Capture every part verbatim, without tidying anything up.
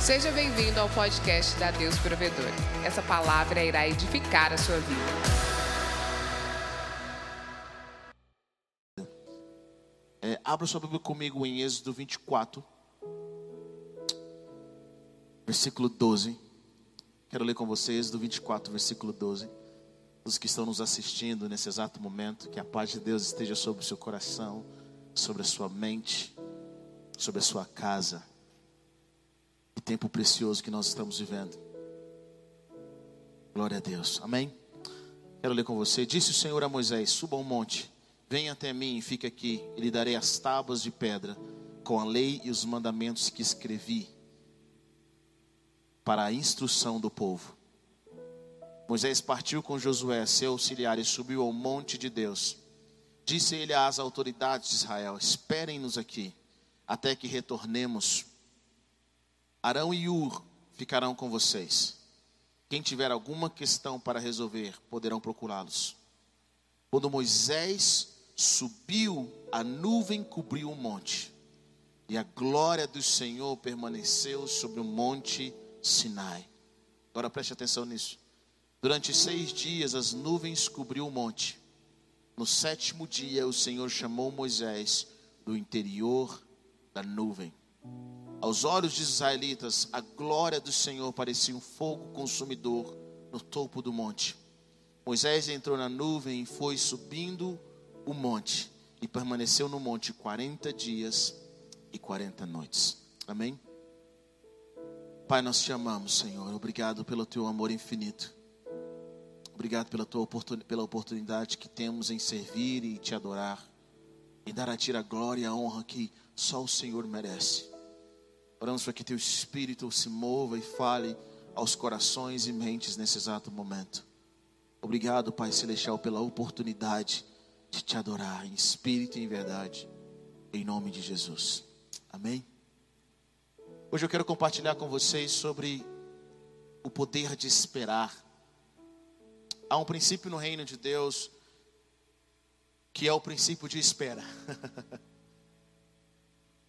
Seja bem-vindo ao podcast da Deus Provedor. Essa palavra irá edificar a sua vida. É, abra sua Bíblia comigo em Êxodo vinte e quatro, versículo doze. Quero ler com vocês Êxodo vinte e quatro, versículo doze. Os que estão nos assistindo nesse exato momento, que a paz de Deus esteja sobre o seu coração, sobre a sua mente, sobre a sua casa. Que tempo precioso que nós estamos vivendo. Glória a Deus, amém? Quero ler com você. Disse o Senhor a Moisés: suba ao monte, venha até mim e fique aqui, e lhe darei as tábuas de pedra, com a lei e os mandamentos que escrevi, para a instrução do povo. Moisés partiu com Josué, seu auxiliar, e subiu ao monte de Deus. Disse ele às autoridades de Israel: esperem-nos aqui, até que retornemos. Arão e Ur ficarão com vocês. Quem tiver alguma questão para resolver, poderão procurá-los. Quando Moisés subiu, a nuvem cobriu o monte, e a glória do Senhor permaneceu sobre o monte Sinai. Agora preste atenção nisso. Durante seis dias as nuvens cobriu o monte. No sétimo dia o Senhor chamou Moisés do interior da nuvem. Aos olhos dos israelitas, a glória do Senhor parecia um fogo consumidor no topo do monte. Moisés entrou na nuvem e foi subindo o monte, e permaneceu no monte quarenta dias e quarenta noites. Amém? Pai, nós te amamos, Senhor. Obrigado pelo teu amor infinito. Obrigado pela tua oportun- pela oportunidade que temos em servir e te adorar, e dar a ti a glória e a honra que só o Senhor merece. Oramos para que teu Espírito se mova e fale aos corações e mentes nesse exato momento. Obrigado, Pai Celestial, pela oportunidade de te adorar em espírito e em verdade, em nome de Jesus. Amém? Hoje eu quero compartilhar com vocês sobre o poder de esperar. Há um princípio no reino de Deus que é o princípio de espera.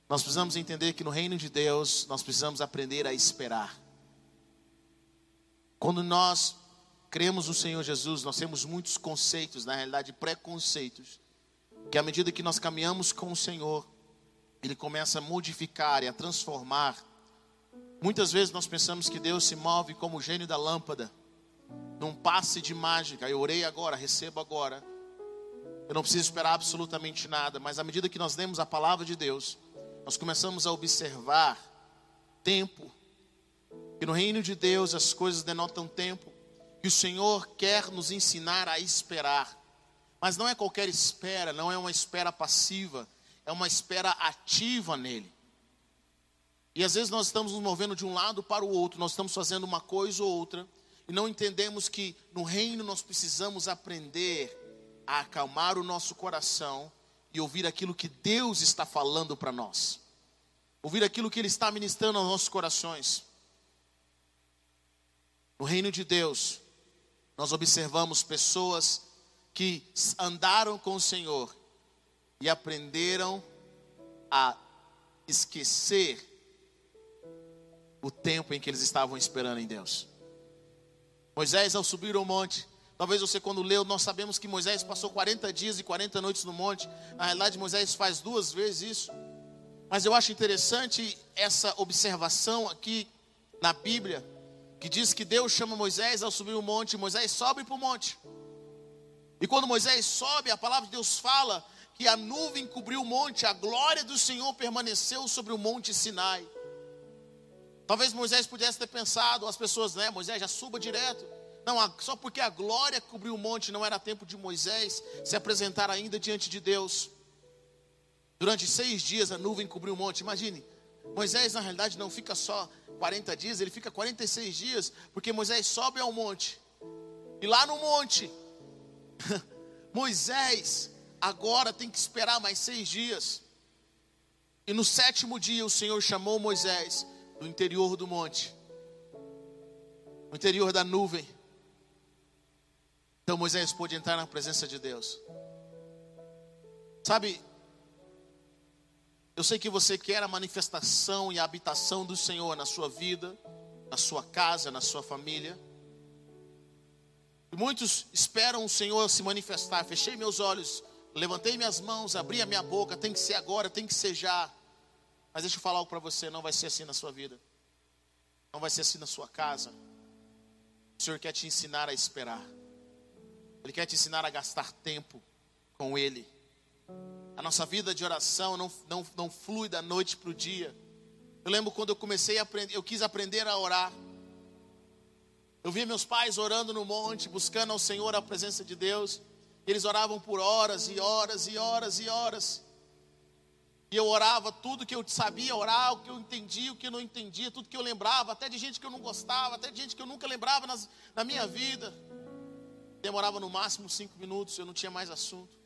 Nós precisamos entender que no reino de Deus, nós precisamos aprender a esperar. Quando nós cremos no Senhor Jesus, nós temos muitos conceitos, na realidade preconceitos, que à medida que nós caminhamos com o Senhor, Ele começa a modificar e a transformar. Muitas vezes nós pensamos que Deus se move como o gênio da lâmpada, num passe de mágica. Eu orei agora, recebo agora. Eu não preciso esperar absolutamente nada, mas à medida que nós lemos a palavra de Deus, nós começamos a observar tempo. E no reino de Deus as coisas denotam tempo. E o Senhor quer nos ensinar a esperar. Mas não é qualquer espera, não é uma espera passiva. É uma espera ativa nele. E às vezes nós estamos nos movendo de um lado para o outro. Nós estamos fazendo uma coisa ou outra. E não entendemos que no reino nós precisamos aprender a acalmar o nosso coração. E ouvir aquilo que Deus está falando para nós. Ouvir aquilo que Ele está ministrando aos nossos corações. No reino de Deus, nós observamos pessoas que andaram com o Senhor e aprenderam a esquecer o tempo em que eles estavam esperando em Deus. Moisés, ao subir o monte... Talvez você, quando leu, nós sabemos que Moisés passou quarenta dias e quarenta noites no monte. Na realidade, Moisés faz duas vezes isso. Mas eu acho interessante essa observação aqui na Bíblia, que diz que Deus chama Moisés ao subir o monte. Moisés sobe para o monte. E quando Moisés sobe, a palavra de Deus fala que a nuvem cobriu o monte. A glória do Senhor permaneceu sobre o monte Sinai. Talvez Moisés pudesse ter pensado, as pessoas, né? Moisés já suba direto. Não, só porque a glória cobriu o monte, não era tempo de Moisés se apresentar ainda diante de Deus. Durante seis dias a nuvem cobriu o monte. Imagine, Moisés na realidade não fica só quarenta dias, ele fica quarenta e seis dias, porque Moisés sobe ao monte. E lá no monte, Moisés agora tem que esperar mais seis dias. E no sétimo dia o Senhor chamou Moisés do interior do monte, no interior da nuvem. Então Moisés pôde entrar na presença de Deus. Sabe, Eu sei que você quer a manifestação e a habitação do Senhor na sua vida, na sua casa, na sua família. E muitos esperam o Senhor se manifestar. Fechei meus olhos, levantei minhas mãos, abri a minha boca. Tem que ser agora, tem que ser já. Mas deixa eu falar algo para você, não vai ser assim na sua vida. Não vai ser assim na sua casa. O Senhor quer te ensinar a esperar. Ele quer te ensinar a gastar tempo com Ele. A nossa vida de oração não, não, não flui da noite para o dia. Eu lembro quando eu comecei a aprender, eu quis aprender a orar. Eu via meus pais orando no monte, buscando ao Senhor a presença de Deus. Eles oravam por horas e horas e horas e horas. E eu orava tudo que eu sabia orar, o que eu entendia, o que eu não entendia, tudo que eu lembrava, até de gente que eu não gostava, até de gente que eu nunca lembrava nas, na minha vida. Demorava no máximo cinco minutos, eu não tinha mais assunto.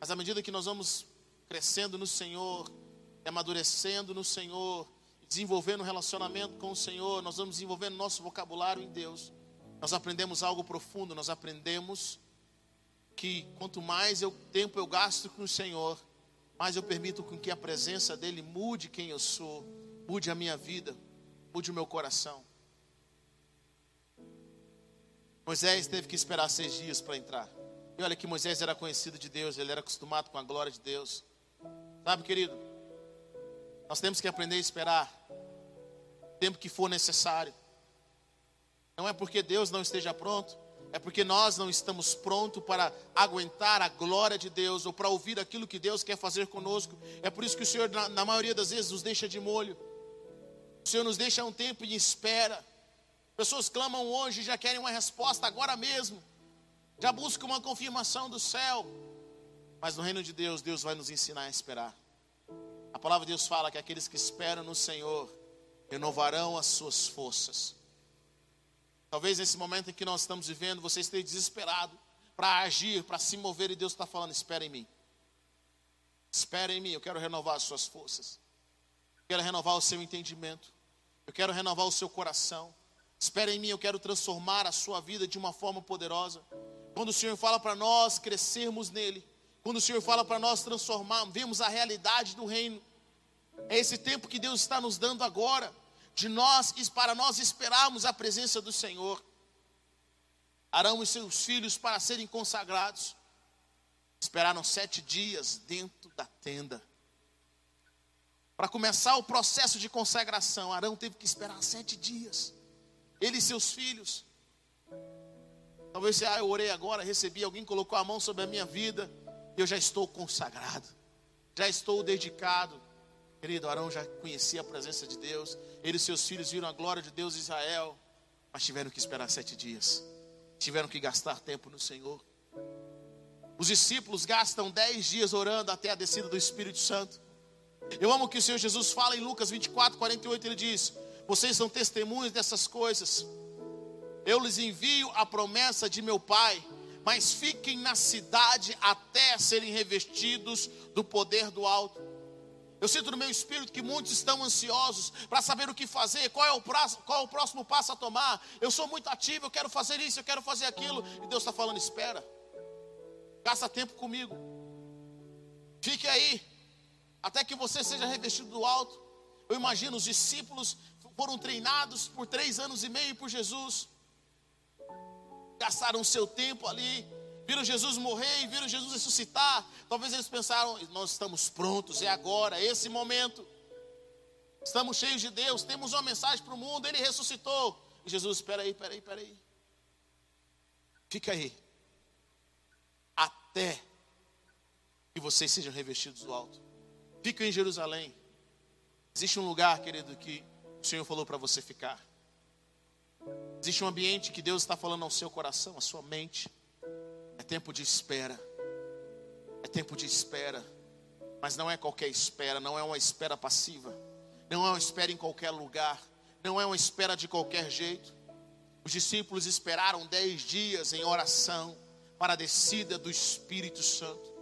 Mas à medida que nós vamos crescendo no Senhor, amadurecendo no Senhor, desenvolvendo um relacionamento com o Senhor, nós vamos desenvolvendo nosso vocabulário em Deus. Nós aprendemos algo profundo, nós aprendemos que quanto mais eu, tempo eu gasto com o Senhor, mais eu permito com que a presença dEle mude quem eu sou, mude a minha vida, mude o meu coração. Moisés teve que esperar seis dias para entrar. E olha que Moisés era conhecido de Deus, ele era acostumado com a glória de Deus. Sabe, querido? Nós temos que aprender a esperar o tempo que for necessário. Não é porque Deus não esteja pronto, é porque nós não estamos prontos para aguentar a glória de Deus ou para ouvir aquilo que Deus quer fazer conosco. É por isso que o Senhor, na, na maioria das vezes, nos deixa de molho. O Senhor nos deixa um tempo de espera. Pessoas clamam hoje e já querem uma resposta agora mesmo. Já buscam uma confirmação do céu. Mas no reino de Deus, Deus vai nos ensinar a esperar. A palavra de Deus fala que aqueles que esperam no Senhor renovarão as suas forças. Talvez nesse momento em que nós estamos vivendo, você esteja desesperado para agir, para se mover, e Deus está falando: espera em mim. Espera em mim, eu quero renovar as suas forças. Eu quero renovar o seu entendimento. Eu quero renovar o seu coração. Espera em mim, eu quero transformar a sua vida de uma forma poderosa. Quando o Senhor fala para nós crescermos nele, quando o Senhor fala para nós transformarmos, vemos a realidade do reino. É esse tempo que Deus está nos dando agora, de nós, para nós esperarmos a presença do Senhor. Arão e seus filhos, para serem consagrados, esperaram sete dias dentro da tenda. Para começar o processo de consagração, Arão teve que esperar sete dias. Ele e seus filhos. Talvez você, ah, eu orei agora, recebi, alguém colocou a mão sobre a minha vida, eu já estou consagrado, já estou dedicado. Querido, Arão já conhecia a presença de Deus. Ele e seus filhos viram a glória de Deus em Israel, mas tiveram que esperar sete dias. Tiveram que gastar tempo no Senhor. Os discípulos gastam dez dias orando até a descida do Espírito Santo. Eu amo que o Senhor Jesus fala em Lucas vinte e quatro, quarenta e oito, ele diz: vocês são testemunhas dessas coisas. Eu lhes envio a promessa de meu Pai, mas fiquem na cidade até serem revestidos do poder do alto. Eu sinto no meu espírito que muitos estão ansiosos para saber o que fazer, qual é o, prazo, qual é o próximo passo a tomar. Eu sou muito ativo, eu quero fazer isso, eu quero fazer aquilo. E Deus está falando: espera, gasta tempo comigo. Fique aí, até que você seja revestido do alto. Eu imagino, os discípulos foram treinados por três anos e meio por Jesus. Gastaram seu tempo ali, viram Jesus morrer e viram Jesus ressuscitar. Talvez eles pensaram: nós estamos prontos, é agora, é esse momento. Estamos cheios de Deus, temos uma mensagem para o mundo, Ele ressuscitou. E Jesus: espera aí, espera aí, espera aí. Fica aí, até que vocês sejam revestidos do alto. Fica em Jerusalém. Existe um lugar, querido, que o Senhor falou para você ficar. Existe um ambiente que Deus está falando ao seu coração, à sua mente. É tempo de espera. É tempo de espera. Mas não é qualquer espera, não é uma espera passiva. Não é uma espera em qualquer lugar. Não é uma espera de qualquer jeito. Os discípulos esperaram dez dias em oração para a descida do Espírito Santo.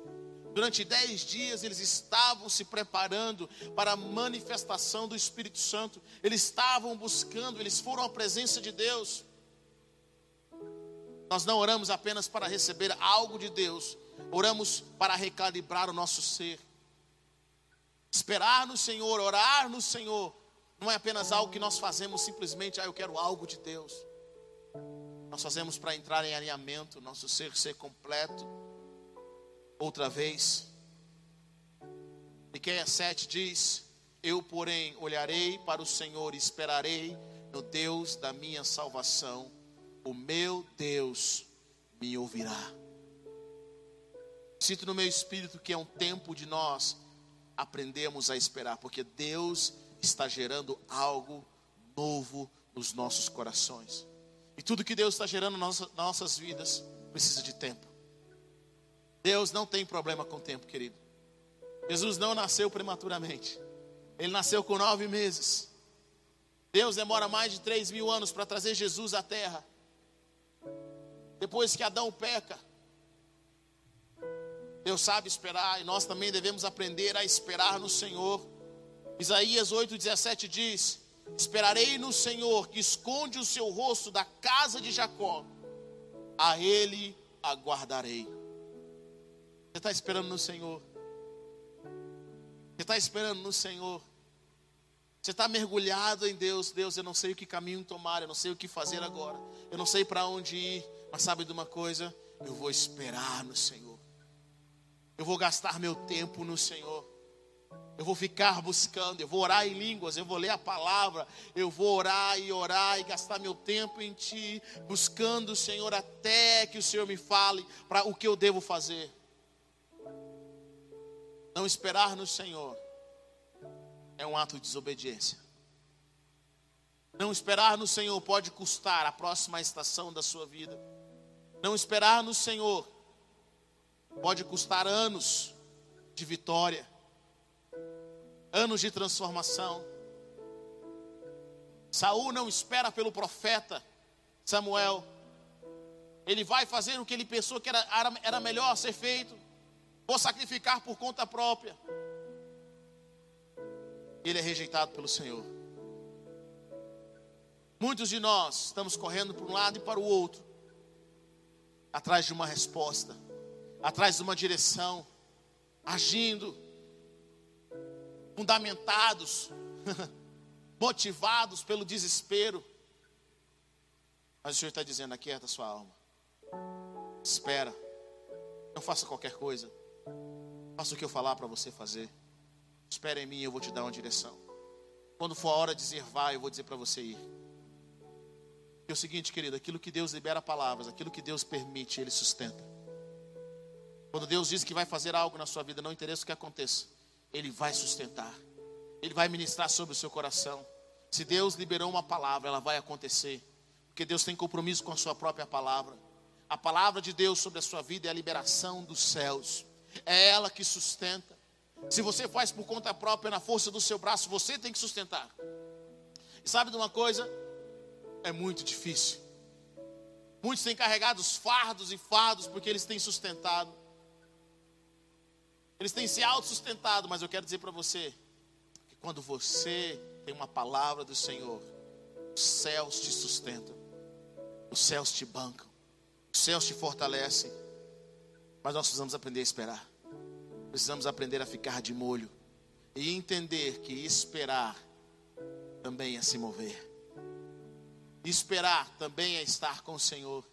Durante dez dias eles estavam se preparando para a manifestação do Espírito Santo. Eles estavam buscando, eles foram à presença de Deus. Nós não oramos apenas para receber algo de Deus. Oramos para recalibrar o nosso ser. Esperar no Senhor, orar no Senhor, não é apenas algo que nós fazemos simplesmente, ah, eu quero algo de Deus. Nós fazemos para entrar em alinhamento, nosso ser ser completo. Outra vez, Miqueia sete diz: eu, porém, olharei para o Senhor e esperarei no Deus da minha salvação. O meu Deus me ouvirá. Sinto no meu espírito que é um tempo de nós aprendermos a esperar, porque Deus está gerando algo novo nos nossos corações. E tudo que Deus está gerando nas nossas vidas precisa de tempo. Deus não tem problema com o tempo, querido. Jesus não nasceu prematuramente. Ele nasceu com nove meses. Deus demora mais de três mil anos para trazer Jesus à terra. Depois que Adão peca, Deus sabe esperar, e nós também devemos aprender a esperar no Senhor. Isaías oito, dezessete diz: esperarei no Senhor, que esconde o seu rosto da casa de Jacó. A ele aguardarei. Você está esperando no Senhor? Você está esperando no Senhor? Você está mergulhado em Deus? Deus, eu não sei o que caminho tomar, eu não sei o que fazer agora, eu não sei para onde ir, mas sabe de uma coisa? Eu vou esperar no Senhor. Eu vou gastar meu tempo no Senhor. Eu vou ficar buscando, eu vou orar em línguas, eu vou ler a palavra, eu vou orar e orar e gastar meu tempo em Ti, buscando o Senhor até que o Senhor me fale para o que eu devo fazer. Não esperar no Senhor é um ato de desobediência. Não esperar no Senhor pode custar a próxima estação da sua vida. Não esperar no Senhor pode custar anos de vitória, anos de transformação. Saul não espera pelo profeta Samuel. Ele vai fazer o que ele pensou que era, era melhor ser feito. Vou sacrificar por conta própria. Ele é rejeitado pelo Senhor. Muitos de nós estamos correndo para um lado e para o outro, atrás de uma resposta, atrás de uma direção, agindo, fundamentados, motivados pelo desespero. Mas o Senhor está dizendo: aquieta sua alma, espera, não faça qualquer coisa. Faça o que eu falar para você fazer. Espera em mim, eu vou te dar uma direção. Quando for a hora de dizer vai, eu vou dizer para você ir. E é o seguinte, querido, aquilo que Deus libera palavras, aquilo que Deus permite, Ele sustenta. Quando Deus diz que vai fazer algo na sua vida, não interessa o que aconteça, Ele vai sustentar. Ele vai ministrar sobre o seu coração. Se Deus liberou uma palavra, ela vai acontecer, porque Deus tem compromisso com a sua própria palavra. A palavra de Deus sobre a sua vida é a liberação dos céus. É ela que sustenta. Se você faz por conta própria, na força do seu braço, você tem que sustentar. E sabe de uma coisa? É muito difícil. Muitos têm carregado os fardos e fados porque eles têm sustentado. Eles têm se autossustentado. Mas eu quero dizer para você que quando você tem uma palavra do Senhor, os céus te sustentam, os céus te bancam, os céus te fortalecem. Mas nós precisamos aprender a esperar. Precisamos aprender a ficar de molho. E entender que esperar também é se mover. Esperar também é estar com o Senhor.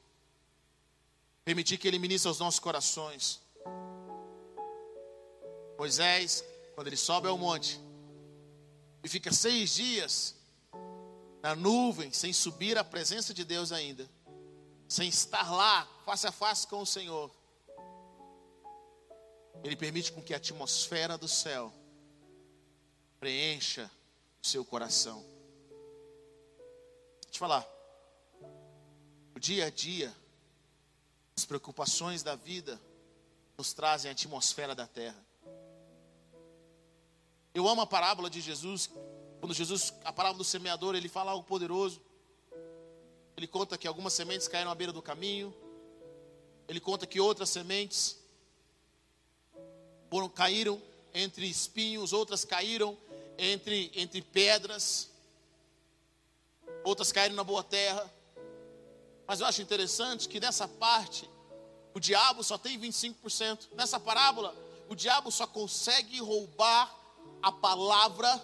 Permitir que Ele ministre aos nossos corações. Moisés, quando ele sobe ao monte e fica seis dias na nuvem, sem subir à presença de Deus ainda, sem estar lá face a face com o Senhor, Ele permite com que a atmosfera do céu preencha o seu coração. Deixa eu te falar. O dia a dia, as preocupações da vida nos trazem a atmosfera da terra. Eu amo a parábola de Jesus. Quando Jesus, a parábola do semeador, Ele fala algo poderoso. Ele conta que algumas sementes caíram à beira do caminho. Ele conta que outras sementes caíram entre espinhos, outras caíram entre, entre pedras, outras caíram na boa terra. Mas eu acho interessante que nessa parte o diabo só tem vinte e cinco por cento. Nessa parábola o diabo só consegue roubar a palavra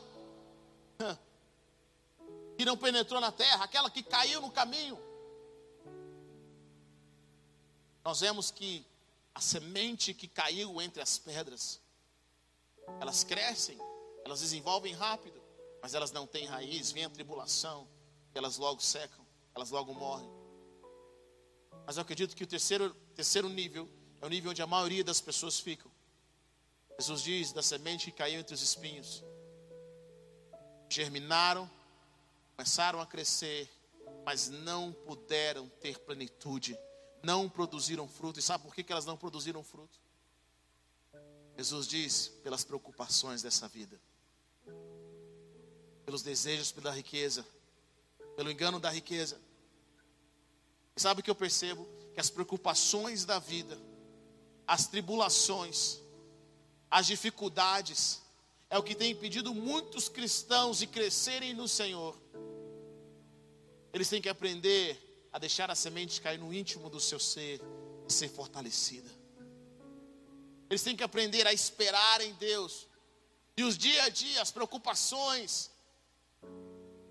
que não penetrou na terra, aquela que caiu no caminho. Nós vemos que a semente que caiu entre as pedras, elas crescem, elas desenvolvem rápido, mas elas não têm raiz, vem a tribulação, elas logo secam, elas logo morrem. Mas eu acredito que o terceiro, terceiro nível é o nível onde a maioria das pessoas ficam. Jesus diz da semente que caiu entre os espinhos. Germinaram, começaram a crescer, mas não puderam ter plenitude. Não produziram fruto. E sabe por que elas não produziram fruto? Jesus diz, pelas preocupações dessa vida, pelos desejos pela riqueza, pelo engano da riqueza. E sabe o que eu percebo? Que as preocupações da vida, as tribulações, as dificuldades, é o que tem impedido muitos cristãos de crescerem no Senhor. Eles têm que aprender a deixar a semente cair no íntimo do seu ser e ser fortalecida. Eles têm que aprender a esperar em Deus. E os dia a dia, as preocupações,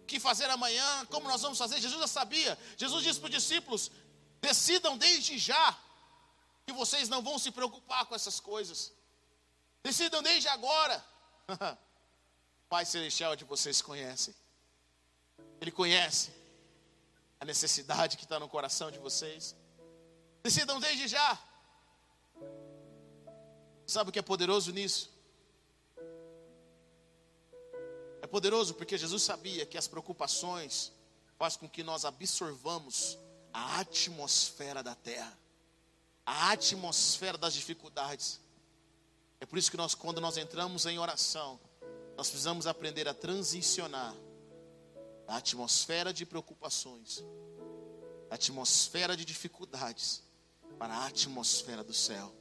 o que fazer amanhã, como nós vamos fazer. Jesus já sabia. Jesus disse para os discípulos: decidam desde já que vocês não vão se preocupar com essas coisas. Decidam desde agora. O Pai Celestial de vocês conhece. Ele conhece a necessidade que está no coração de vocês. Decidam desde já. Sabe o que é poderoso nisso? É poderoso porque Jesus sabia que as preocupações fazem com que nós absorvamos a atmosfera da terra, a atmosfera das dificuldades. É por isso que nós, quando nós entramos em oração, nós precisamos aprender a transicionar a atmosfera de preocupações, a atmosfera de dificuldades, para a atmosfera do céu.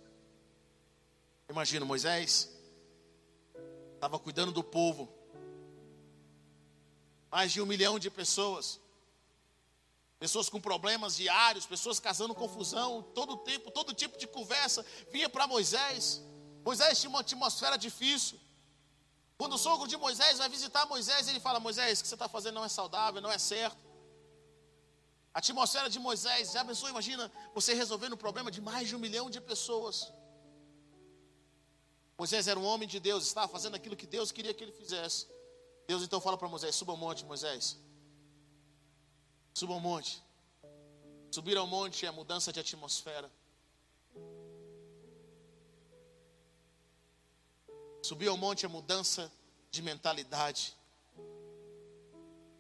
Imagina, Moisés estava cuidando do povo, mais de um milhão de pessoas, pessoas com problemas diários, pessoas causando confusão, todo tempo, todo tipo de conversa vinha para Moisés. Moisés tinha uma atmosfera difícil. Quando o sogro de Moisés vai visitar Moisés, ele fala: Moisés, o que você está fazendo não é saudável, não é certo. A atmosfera de Moisés, já pensou, imagina você resolvendo o problema de mais de um milhão de pessoas. Moisés era um homem de Deus, estava fazendo aquilo que Deus queria que ele fizesse. Deus então fala para Moisés: suba ao monte, Moisés. Suba ao monte. Subir ao monte é a mudança de atmosfera. Subir ao monte é mudança de mentalidade.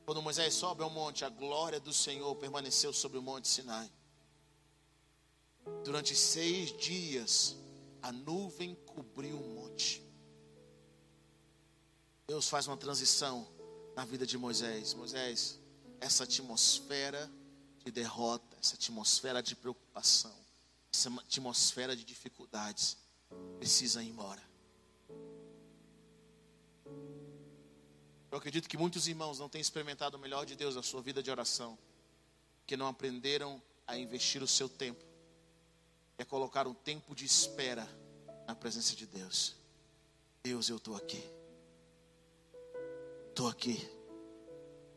Quando Moisés sobe ao monte, a glória do Senhor permaneceu sobre o monte Sinai. Durante seis dias, a nuvem cobriu o monte. Deus faz uma transição na vida de Moisés. Moisés, essa atmosfera de derrota, essa atmosfera de preocupação, essa atmosfera de dificuldades, precisa ir embora. Eu acredito que muitos irmãos não têm experimentado o melhor de Deus na sua vida de oração, que não aprenderam a investir o seu tempo e a colocar um tempo de espera na presença de Deus. Deus, eu estou aqui. Estou aqui.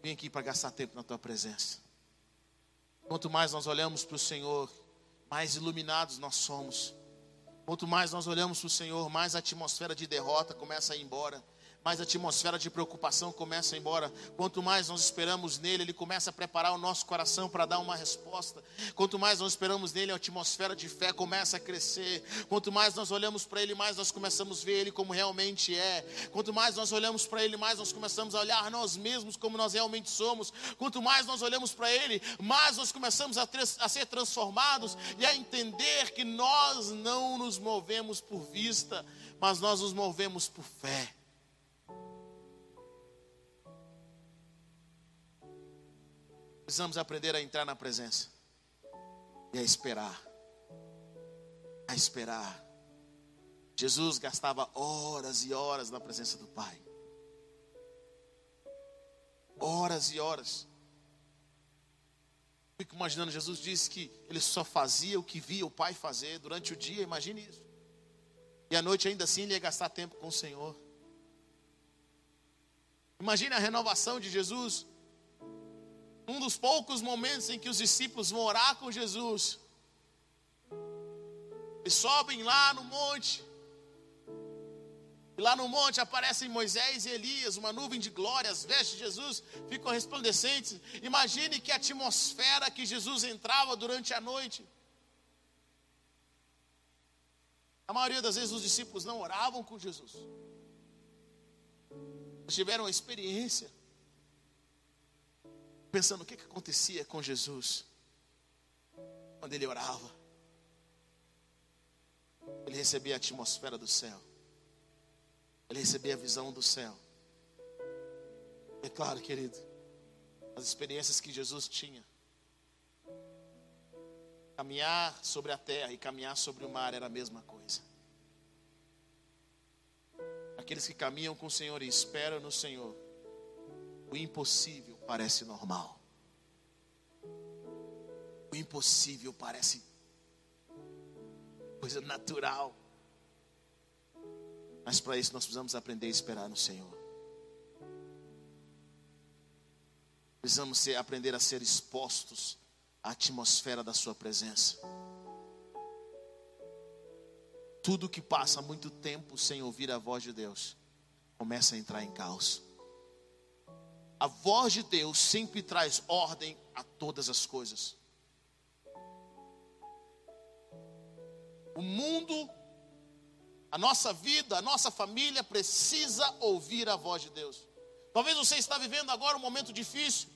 Vim aqui para gastar tempo na tua presença. Quanto mais nós olhamos para o Senhor, mais iluminados nós somos. Quanto mais nós olhamos para o Senhor, mais a atmosfera de derrota começa a ir embora. Mas a atmosfera de preocupação começa a ir embora. Quanto mais nós esperamos nele, ele começa a preparar o nosso coração para dar uma resposta. Quanto mais nós esperamos nele, a atmosfera de fé começa a crescer. Quanto mais nós olhamos para ele, mais nós começamos a ver ele como realmente é. Quanto mais nós olhamos para ele, mais nós começamos a olhar nós mesmos como nós realmente somos. Quanto mais nós olhamos para ele, mais nós começamos a, a ser transformados e a entender que nós não nos movemos por vista, mas nós nos movemos por fé. Precisamos aprender a entrar na presença e a esperar, a esperar. Jesus gastava horas e horas na presença do Pai, horas e horas. Fico imaginando, Jesus disse que ele só fazia o que via o Pai fazer durante o dia, imagine isso. E à noite ainda assim ele ia gastar tempo com o Senhor. Imagine a renovação de Jesus. Um dos poucos momentos em que os discípulos vão orar com Jesus. Eles sobem lá no monte. E lá no monte aparecem Moisés e Elias, uma nuvem de glória, as vestes de Jesus ficam resplandecentes. Imagine que atmosfera que Jesus entrava durante a noite. A maioria das vezes os discípulos não oravam com Jesus. Eles tiveram uma experiência. Pensando o que, que acontecia com Jesus. Quando ele orava. Ele recebia a atmosfera do céu. Ele recebia a visão do céu. É claro, querido. As experiências que Jesus tinha. Caminhar sobre a terra e caminhar sobre o mar era a mesma coisa. Aqueles que caminham com o Senhor e esperam no Senhor, o impossível parece normal. O impossível parece coisa natural. Mas para isso nós precisamos aprender a esperar no Senhor. Precisamos ser, aprender a ser expostos a atmosfera da sua presença. Tudo que passa muito tempo sem ouvir a voz de Deus começa a entrar em caos. A voz de Deus sempre traz ordem a todas as coisas. O mundo, a nossa vida, a nossa família precisa ouvir a voz de Deus. Talvez você está vivendo agora um momento difícil.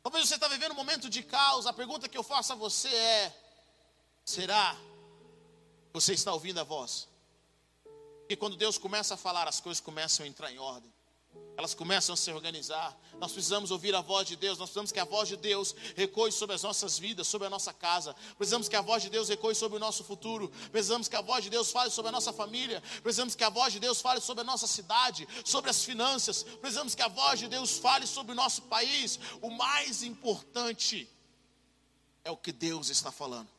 Talvez você está vivendo um momento de caos. A pergunta que eu faço a você é: será que você está ouvindo a voz? Porque quando Deus começa a falar, as coisas começam a entrar em ordem. Elas começam a se organizar. Nós precisamos ouvir a voz de Deus. Nós precisamos que a voz de Deus ecoe sobre as nossas vidas, sobre a nossa casa. Precisamos que a voz de Deus ecoe sobre o nosso futuro. Precisamos que a voz de Deus fale sobre a nossa família. Precisamos que a voz de Deus fale sobre a nossa cidade, sobre as finanças. Precisamos que a voz de Deus fale sobre o nosso país. O mais importante é o que Deus está falando.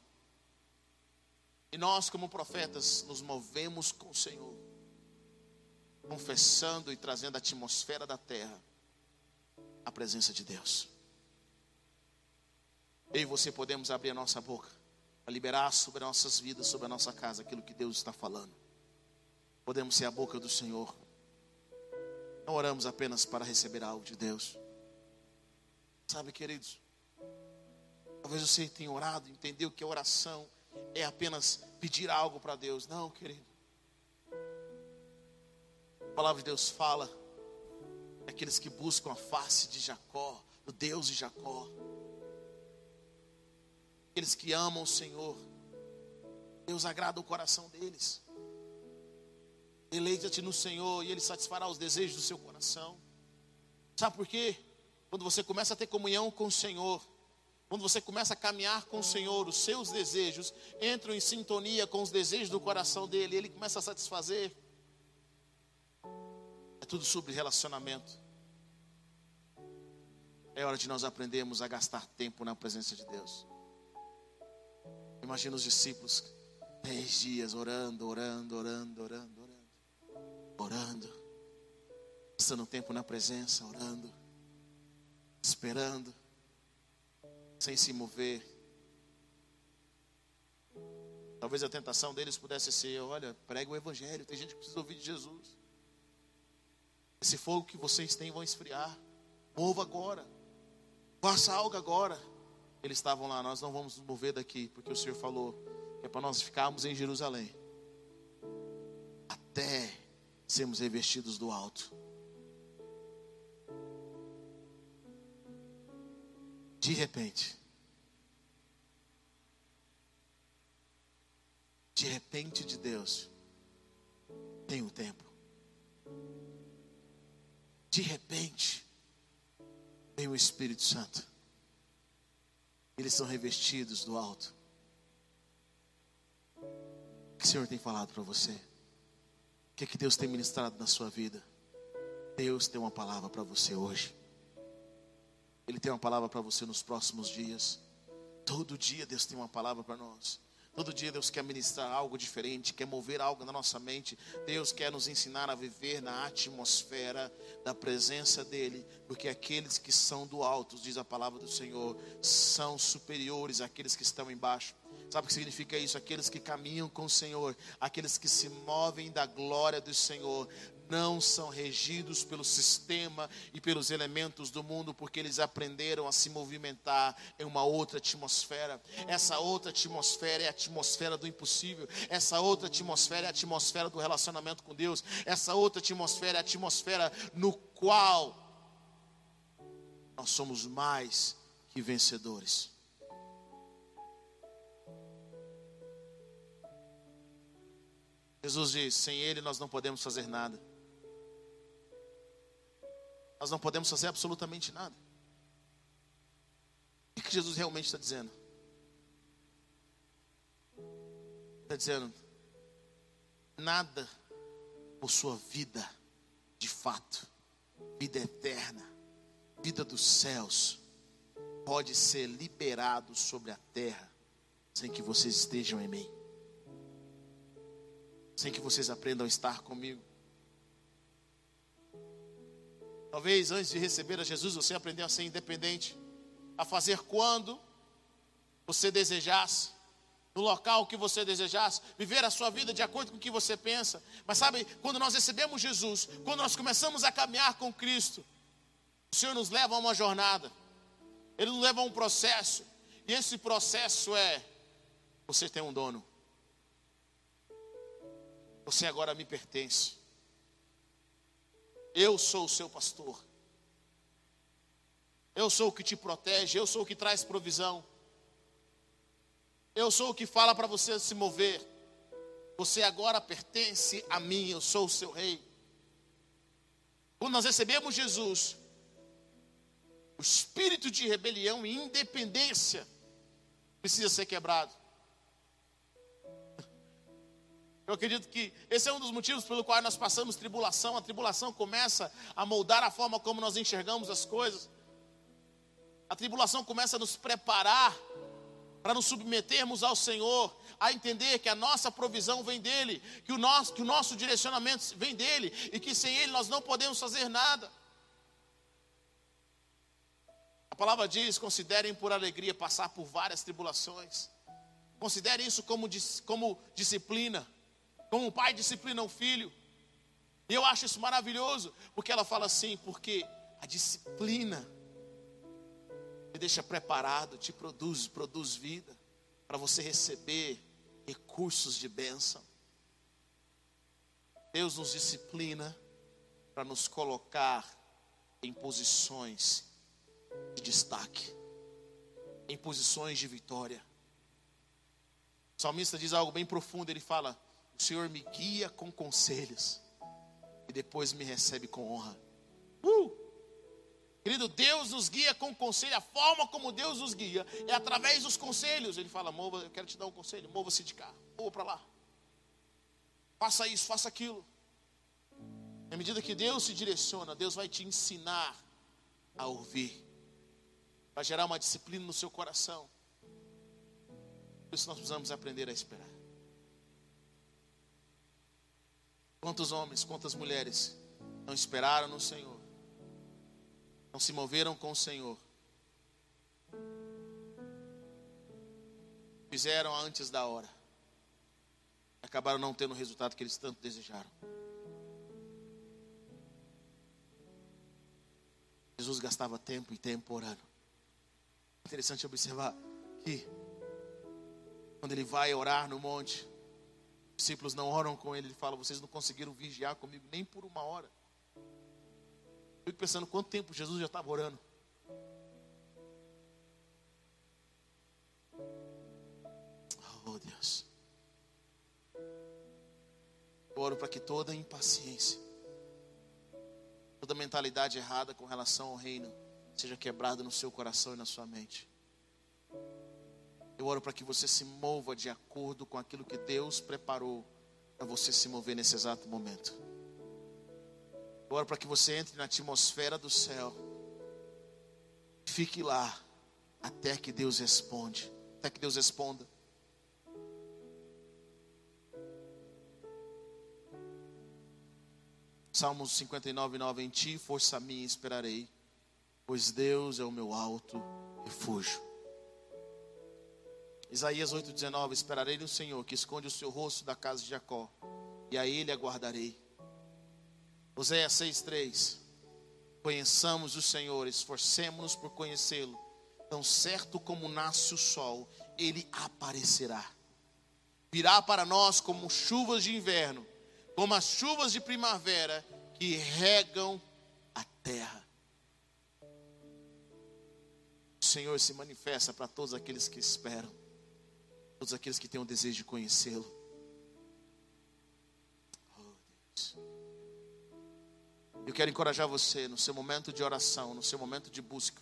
E nós, como profetas, nos movemos com o Senhor, confessando e trazendo a atmosfera da terra, a presença de Deus. Eu e você podemos abrir a nossa boca para liberar sobre nossas vidas, sobre a nossa casa, aquilo que Deus está falando. Podemos ser a boca do Senhor. Não oramos apenas para receber algo de Deus. Sabe, queridos, talvez você tenha orado, entendeu que a oração é apenas pedir algo para Deus. Não, querido. A palavra de Deus fala daqueles que buscam a face de Jacó, do Deus de Jacó. Aqueles que amam o Senhor. Deus agrada o coração deles. Deleita-te no Senhor e Ele satisfará os desejos do seu coração. Sabe por quê? Quando você começa a ter comunhão com o Senhor, quando você começa a caminhar com o Senhor, os seus desejos entram em sintonia com os desejos do coração dEle. Ele começa a satisfazer. É tudo sobre relacionamento. É hora de nós aprendermos a gastar tempo na presença de Deus. Imagina os discípulos, três dias orando, orando, orando, orando, orando, orando, gastando tempo na presença, orando, esperando, sem se mover. Talvez a tentação deles pudesse ser: olha, prega o evangelho, tem gente que precisa ouvir de Jesus. Esse fogo que vocês têm vão esfriar. Mova agora. Faça algo agora. Eles estavam lá: nós não vamos nos mover daqui, porque o Senhor falou que é para nós ficarmos em Jerusalém até sermos revestidos do alto. De repente, de repente de Deus, tem o tempo. De repente, vem o Espírito Santo. Eles são revestidos do alto. O que o Senhor tem falado para você? O que é que Deus tem ministrado na sua vida? Deus tem uma palavra para você hoje. Ele tem uma palavra para você nos próximos dias. Todo dia Deus tem uma palavra para nós. Todo dia Deus quer ministrar algo diferente, quer mover algo na nossa mente. Deus quer nos ensinar a viver na atmosfera da presença dEle. Porque aqueles que são do alto, diz a palavra do Senhor, são superiores àqueles que estão embaixo. Sabe o que significa isso? Aqueles que caminham com o Senhor, aqueles que se movem da glória do Senhor, não são regidos pelo sistema e pelos elementos do mundo, porque eles aprenderam a se movimentar em uma outra atmosfera. Essa outra atmosfera é a atmosfera do impossível. Essa outra atmosfera é a atmosfera do relacionamento com Deus. Essa outra atmosfera é a atmosfera no qual nós somos mais que vencedores. Jesus diz, sem Ele nós não podemos fazer nada. Nós não podemos fazer absolutamente nada. O que Jesus realmente está dizendo? Está dizendo, nada possua vida de fato, vida eterna, vida dos céus, pode ser liberado sobre a terra, sem que vocês estejam em mim. Sem que vocês aprendam a estar comigo. Talvez antes de receber a Jesus, você aprendeu a ser independente, a fazer quando você desejasse, no local que você desejasse, viver a sua vida de acordo com o que você pensa. Mas sabe, quando nós recebemos Jesus, quando nós começamos a caminhar com Cristo, o Senhor nos leva a uma jornada. Ele nos leva a um processo. E esse processo é, você tem um dono. Você agora me pertence. Eu sou o seu pastor. Eu sou o que te protege. Eu sou o que traz provisão. Eu sou o que fala para você se mover. Você agora pertence a mim. Eu sou o seu rei. Quando nós recebemos Jesus, o espírito de rebelião e independência precisa ser quebrado. Eu acredito que esse é um dos motivos pelo qual nós passamos tribulação. A tribulação começa a moldar a forma como nós enxergamos as coisas. A tribulação começa a nos preparar para nos submetermos ao Senhor, a entender que a nossa provisão vem dEle, que o nosso, que o nosso direcionamento vem dEle e que sem Ele nós não podemos fazer nada. A palavra diz, considerem por alegria passar por várias tribulações. Considerem isso como, como disciplina. Como um pai disciplina um filho. E eu acho isso maravilhoso. Porque ela fala assim, porque a disciplina te deixa preparado, te produz, produz vida. Para você receber recursos de bênção. Deus nos disciplina para nos colocar em posições de destaque. Em posições de vitória. O salmista diz algo bem profundo, ele fala... O Senhor me guia com conselhos e depois me recebe com honra. Uh! Querido, Deus nos guia com conselho. A forma como Deus nos guia é através dos conselhos. Ele fala, mova, eu quero te dar um conselho. Mova-se de cá, mova para lá. Faça isso, faça aquilo. À medida que Deus se direciona, Deus vai te ensinar a ouvir. Vai gerar uma disciplina no seu coração. Por isso nós precisamos aprender a esperar. Quantos homens, quantas mulheres não esperaram no Senhor, não se moveram com o Senhor, fizeram antes da hora, acabaram não tendo o resultado que eles tanto desejaram. Jesus gastava tempo e tempo orando. É interessante observar que quando ele vai orar no monte, os discípulos não oram com ele, ele fala, vocês não conseguiram vigiar comigo nem por uma hora. Eu fico pensando quanto tempo Jesus já estava orando. Oh Deus, eu oro para que toda impaciência, toda mentalidade errada com relação ao reino seja quebrada no seu coração e na sua mente. Eu oro para que você se mova de acordo com aquilo que Deus preparou para você se mover nesse exato momento. Eu oro para que você entre na atmosfera do céu. Fique lá até que Deus responde, até que Deus responda. Salmos cinquenta e nove, nove, em ti, força minha, esperarei, pois Deus é o meu alto refúgio. Isaías oito, dezenove, esperarei no Senhor, que esconde o seu rosto da casa de Jacó, e a ele aguardarei. José seis, três, conheçamos o Senhor, esforcemos-nos por conhecê-lo, tão certo como nasce o sol, ele aparecerá. Virá para nós como chuvas de inverno, como as chuvas de primavera que regam a terra. O Senhor se manifesta para todos aqueles que esperam, todos aqueles que têm o desejo de conhecê-lo. Oh, Deus. Eu quero encorajar você no seu momento de oração, no seu momento de busca.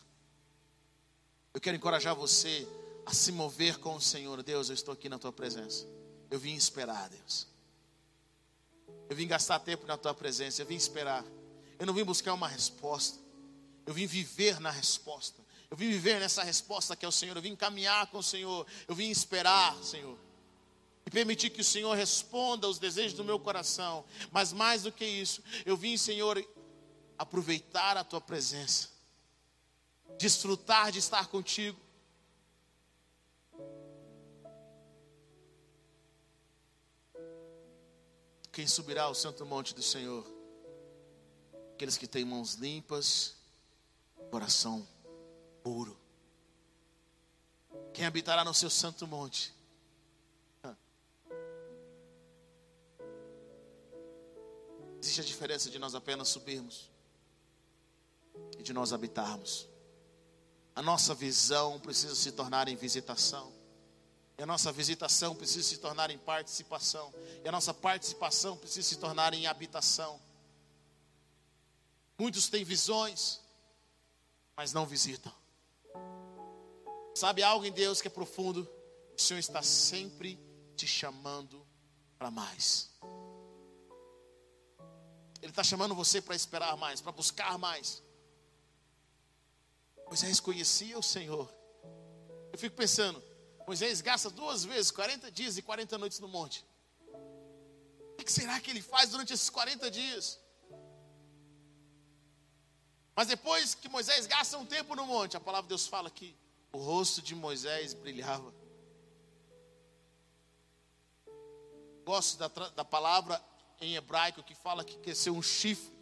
Eu quero encorajar você a se mover com o Senhor. Deus, eu estou aqui na tua presença. Eu vim esperar, Deus. Eu vim gastar tempo na tua presença. Eu vim esperar. Eu não vim buscar uma resposta. Eu vim viver na resposta. Eu vim viver nessa resposta que é o Senhor. Eu vim caminhar com o Senhor. Eu vim esperar, Senhor. E permitir que o Senhor responda aos desejos do meu coração. Mas mais do que isso, eu vim, Senhor, aproveitar a tua presença. Desfrutar de estar contigo. Quem subirá ao santo monte do Senhor? Aqueles que têm mãos limpas, coração puro. Quem habitará no seu santo monte? Existe a diferença de nós apenas subirmos e de nós habitarmos. A nossa visão precisa se tornar em visitação. E a nossa visitação precisa se tornar em participação. E a nossa participação precisa se tornar em habitação. Muitos têm visões, mas não visitam. Sabe algo em Deus que é profundo? O Senhor está sempre te chamando para mais. Ele está chamando você para esperar mais, para buscar mais. Moisés conhecia o Senhor. Eu fico pensando... Moisés gasta duas vezes, quarenta dias e quarenta noites no monte. O que será que ele faz durante esses quarenta dias? Mas depois que Moisés gasta um tempo no monte, a palavra de Deus fala que o rosto de Moisés brilhava. Gosto da, da palavra em hebraico que fala que cresceu um chifre.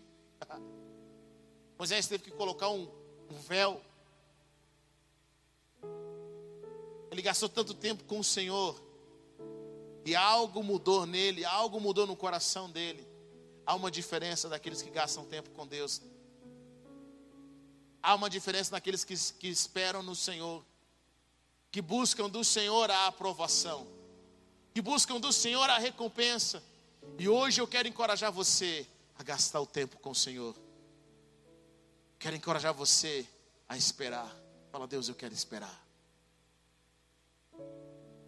Moisés teve que colocar um, um véu. Ele gastou tanto tempo com o Senhor e algo mudou nele, algo mudou no coração dele. Há uma diferença daqueles que gastam tempo com Deus. Há uma diferença daqueles que, que esperam no Senhor, que buscam do Senhor a aprovação, que buscam do Senhor a recompensa. E hoje eu quero encorajar você a gastar o tempo com o Senhor. Quero encorajar você a esperar. Fala, Deus, eu quero esperar.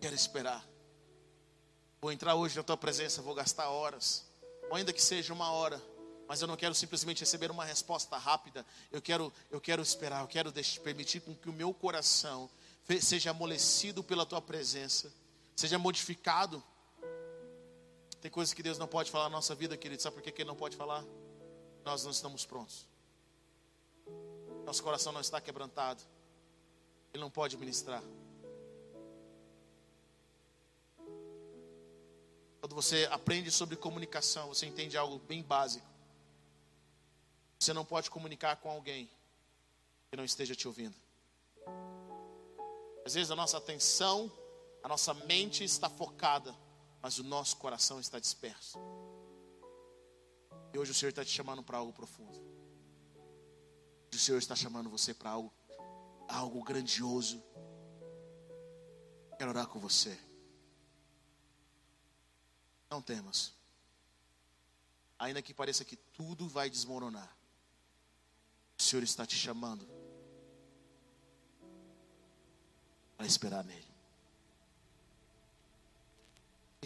Quero esperar. Vou entrar hoje na tua presença, vou gastar horas, ou ainda que seja uma hora, mas eu não quero simplesmente receber uma resposta rápida. Eu quero, eu quero esperar, eu quero deixar, permitir com que o meu coração seja amolecido pela tua presença, seja modificado. Tem coisas que Deus não pode falar na nossa vida, querido. Sabe por que Ele não pode falar? Nós não estamos prontos. Nosso coração não está quebrantado. Ele não pode ministrar. Quando você aprende sobre comunicação, você entende algo bem básico. Você não pode comunicar com alguém que não esteja te ouvindo. Às vezes a nossa atenção, a nossa mente está focada, mas o nosso coração está disperso. E hoje o Senhor está te chamando para algo profundo. O Senhor está chamando você para algo, algo grandioso. Quero orar com você. Não temas, ainda que pareça que tudo vai desmoronar, o Senhor está te chamando para esperar nele.